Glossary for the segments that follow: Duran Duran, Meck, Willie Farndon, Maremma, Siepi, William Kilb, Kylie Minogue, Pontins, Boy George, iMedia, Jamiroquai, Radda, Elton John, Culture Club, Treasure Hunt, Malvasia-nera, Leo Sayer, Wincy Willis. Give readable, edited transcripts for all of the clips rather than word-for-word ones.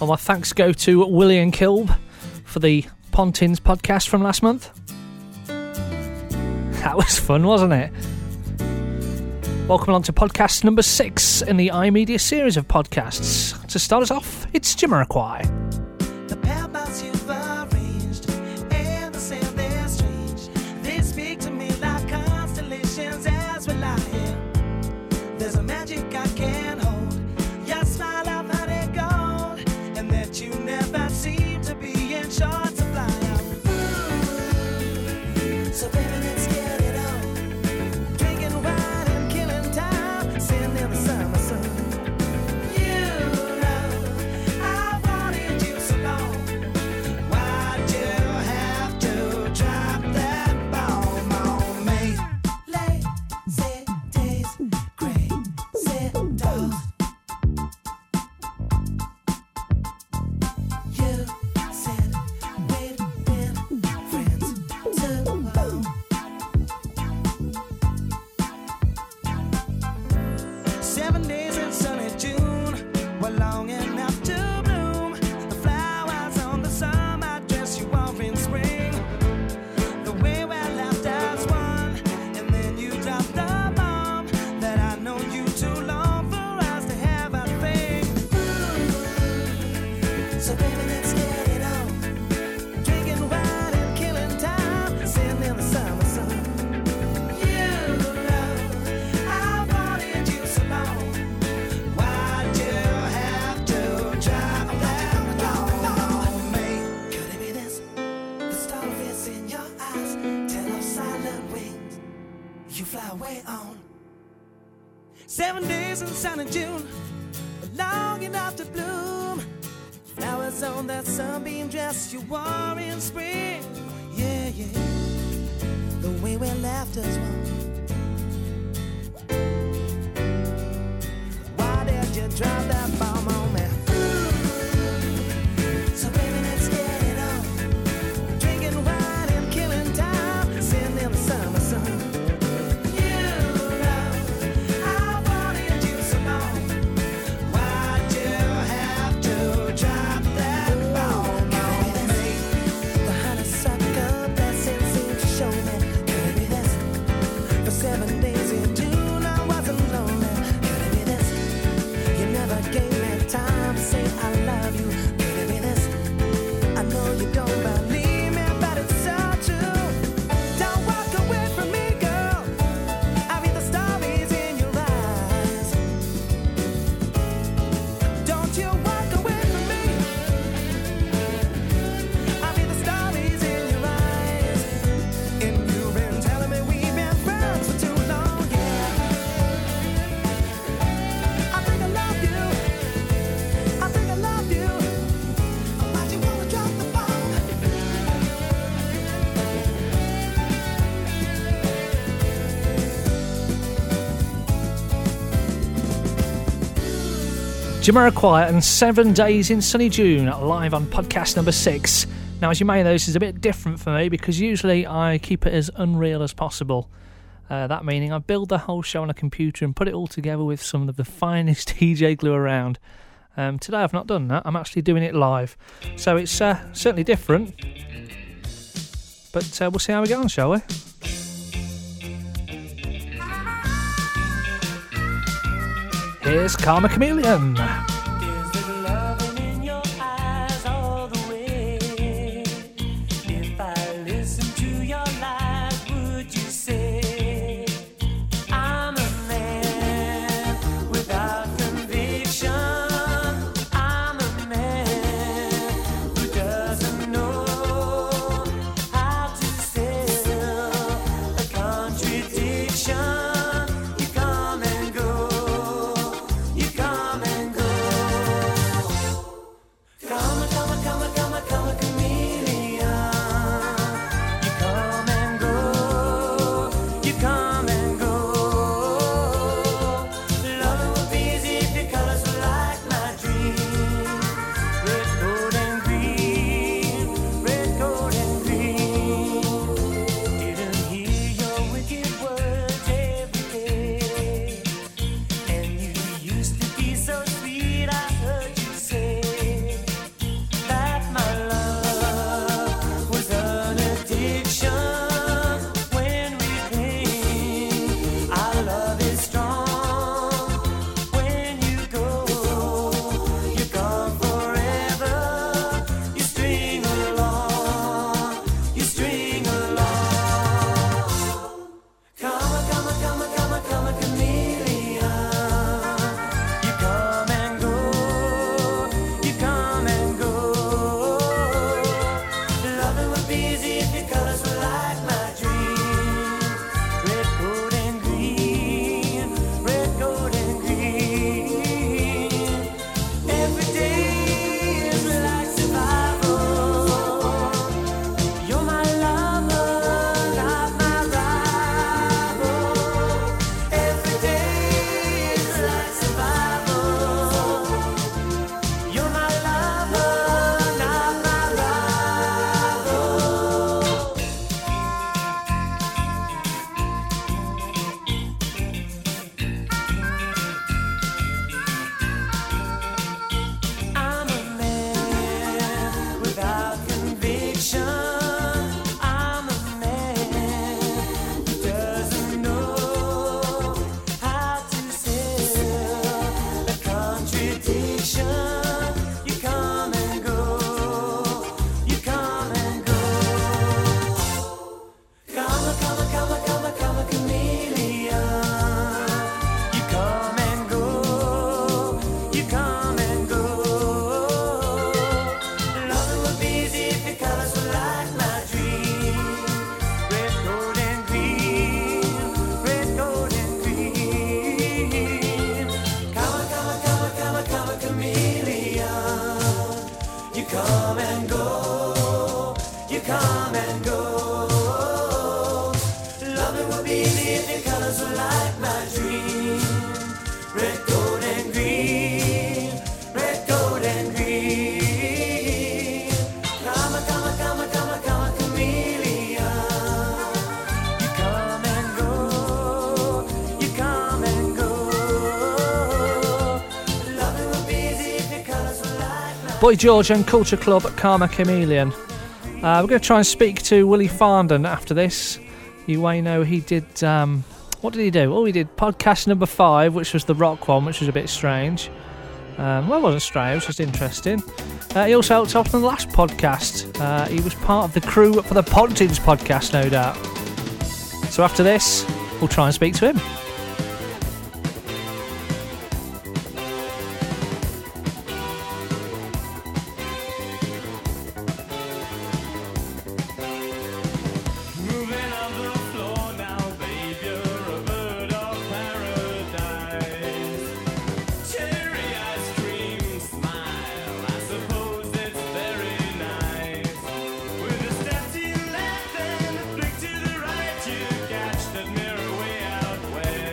Well, my thanks go to William Kilb for the Pontins podcast from last month. That was fun, wasn't it? Welcome along to podcast number 6 in the iMedia series of podcasts. To start us off, it's Jamiroquai. Jamiroquai and 7 Days in Sunny June, live on podcast number 6. Now, as you may know, this is a bit different for me because usually I keep it as unreal as possible. That meaning I build the whole show on a computer and put it all together with some of the finest DJ glue around. Today I've not done that. I'm actually doing it live. So it's certainly different. But we'll see how we get on, shall we? Here's Karma Chameleon. Go. Boy George and Culture Club, Karma Chameleon. We're going to try and speak to Willie Farndon after this. You may know he did... what did he do? Well, he did podcast number 5, which was the rock one, which was a bit strange. Well, it wasn't strange, it was just interesting. He also helped out on the last podcast. He was part of the crew for the Pontins podcast, no doubt. So after this, we'll try and speak to him. Way.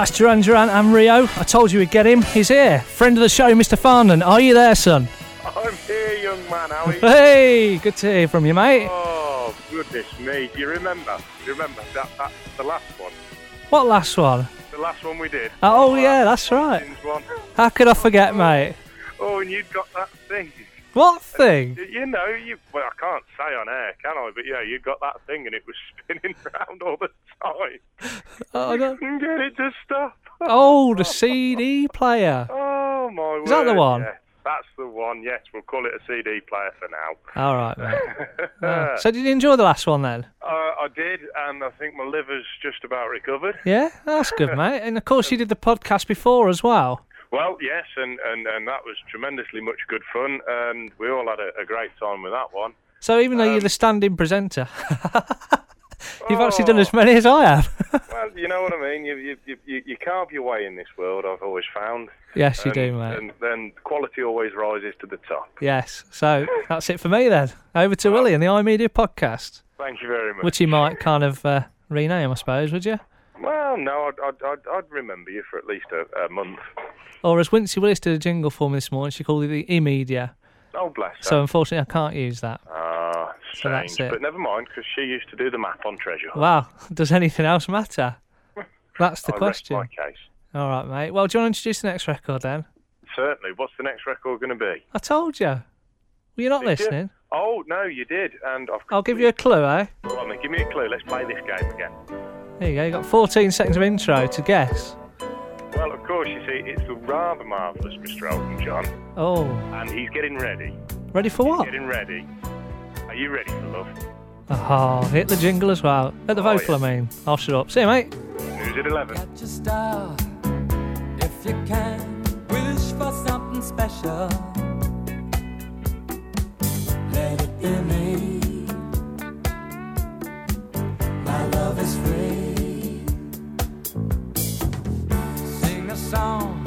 That's Duran Duran and Rio. I told you we'd get him. He's here. Friend of the show, Mr. Farndon. Are you there, son? I'm here, young man. How are you? Hey, good to hear from you, mate. Oh, goodness me. Do you remember that the last one? What last one? The last one we did. Oh, yeah, that's right. One. How could I forget, mate? Oh, and you've got that thing. What thing? You know, well, I can't say on air, can I? But yeah, you got that thing and it was spinning round all the time. Oh, you couldn't get it to stop. Oh, the CD player. Oh, my word. Is that the one? Yeah, that's the one, yes. We'll call it a CD player for now. All right, mate. Yeah. So did you enjoy the last one then? I did, and I think my liver's just about recovered. Yeah, that's good, mate. And, of course, you did the podcast before as well. Well, yes, and that was tremendously much good fun, and we all had a great time with that one. So even though you're the standing presenter, you've actually done as many as I have. Well, you know what I mean. You carve your way in this world, I've always found. Yes, you do, mate. And then quality always rises to the top. Yes, so that's it for me then. Over to Willie and the iMedia podcast. Thank you very much. Which you might kind of rename, I suppose, would you? Well, no, I'd remember you for at least a month. Or as Wincy Willis did a jingle for me this morning, she called it the iMedia. Oh, bless her. So unfortunately I can't use that. Ah, strange. So that's it. But never mind, because she used to do the map on Treasure Hunt. Wow, does anything else matter? That's the question. Rest my case. All right, mate. Well, do you want to introduce the next record then? Certainly. What's the next record going to be? I told you. Well, you're not listening. You? Oh, no, you did. And I'll give you a clue, eh? Go on then, give me a clue. Let's play this game again. There you go, you've got 14 seconds of intro to guess. Well, of course, you see, it's the rather marvellous Mr. Elton John. Oh. And he's getting ready. Ready for what? He's getting ready. Are you ready for love? Oh, hit the jingle as well. At the vocal, yes. I mean. I'll shut up. See you, mate. News at 11. Catch a star if you can. Wish for something special. Let it be me. My love is free. Song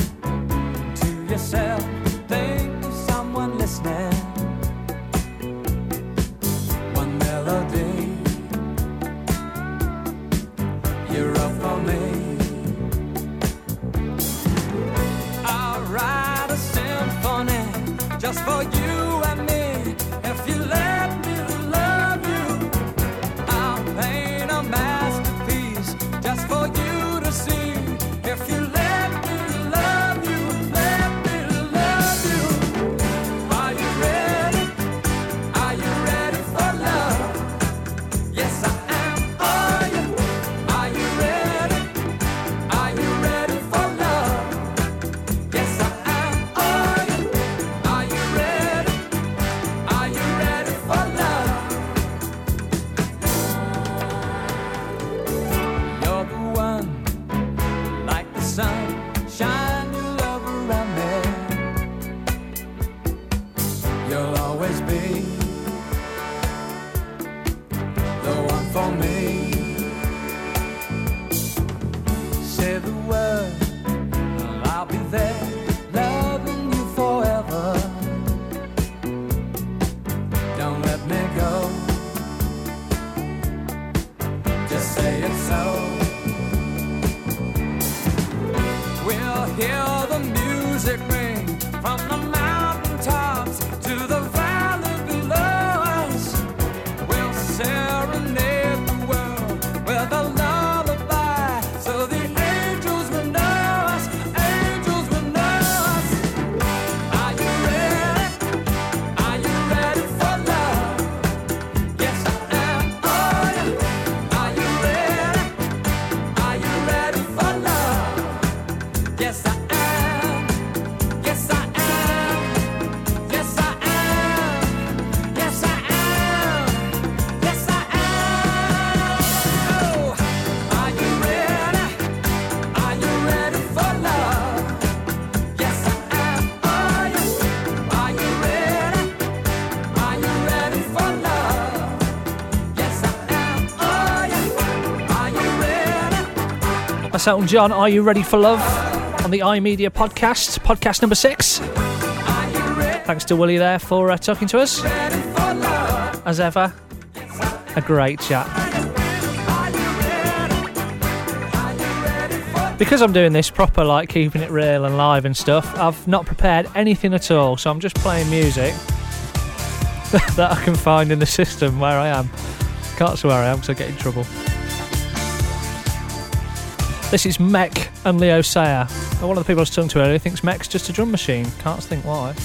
to yourself, think of someone listening. One melody, you're up for me. I'll write a symphony just for you and me. If you let me love you, I'll paint a masterpiece just for you to see. If you Elton John, Are You Ready for Love? On the iMedia podcast, podcast number 6. Thanks to Willie there for talking to us. As ever, a great chat. because I'm doing this proper, like keeping it real and live and stuff, I've not prepared anything at all, so I'm just playing music that I can find in the system where I am. Can't swear I am because I get in trouble. This is Meck and Leo Sayer. One of the people I was talking to earlier thinks Meck's just a drum machine. Can't think why.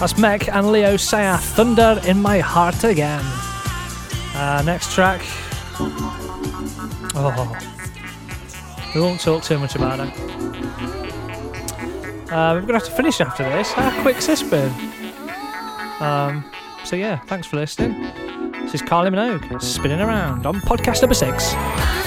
That's Meck and Leo Sayer, Thunder in My Heart Again. Next track. Oh, we won't talk too much about it. We're going to have to finish after this. How quick's this been? So yeah, thanks for listening. This is Kylie Minogue, Spinning Around on podcast number 6.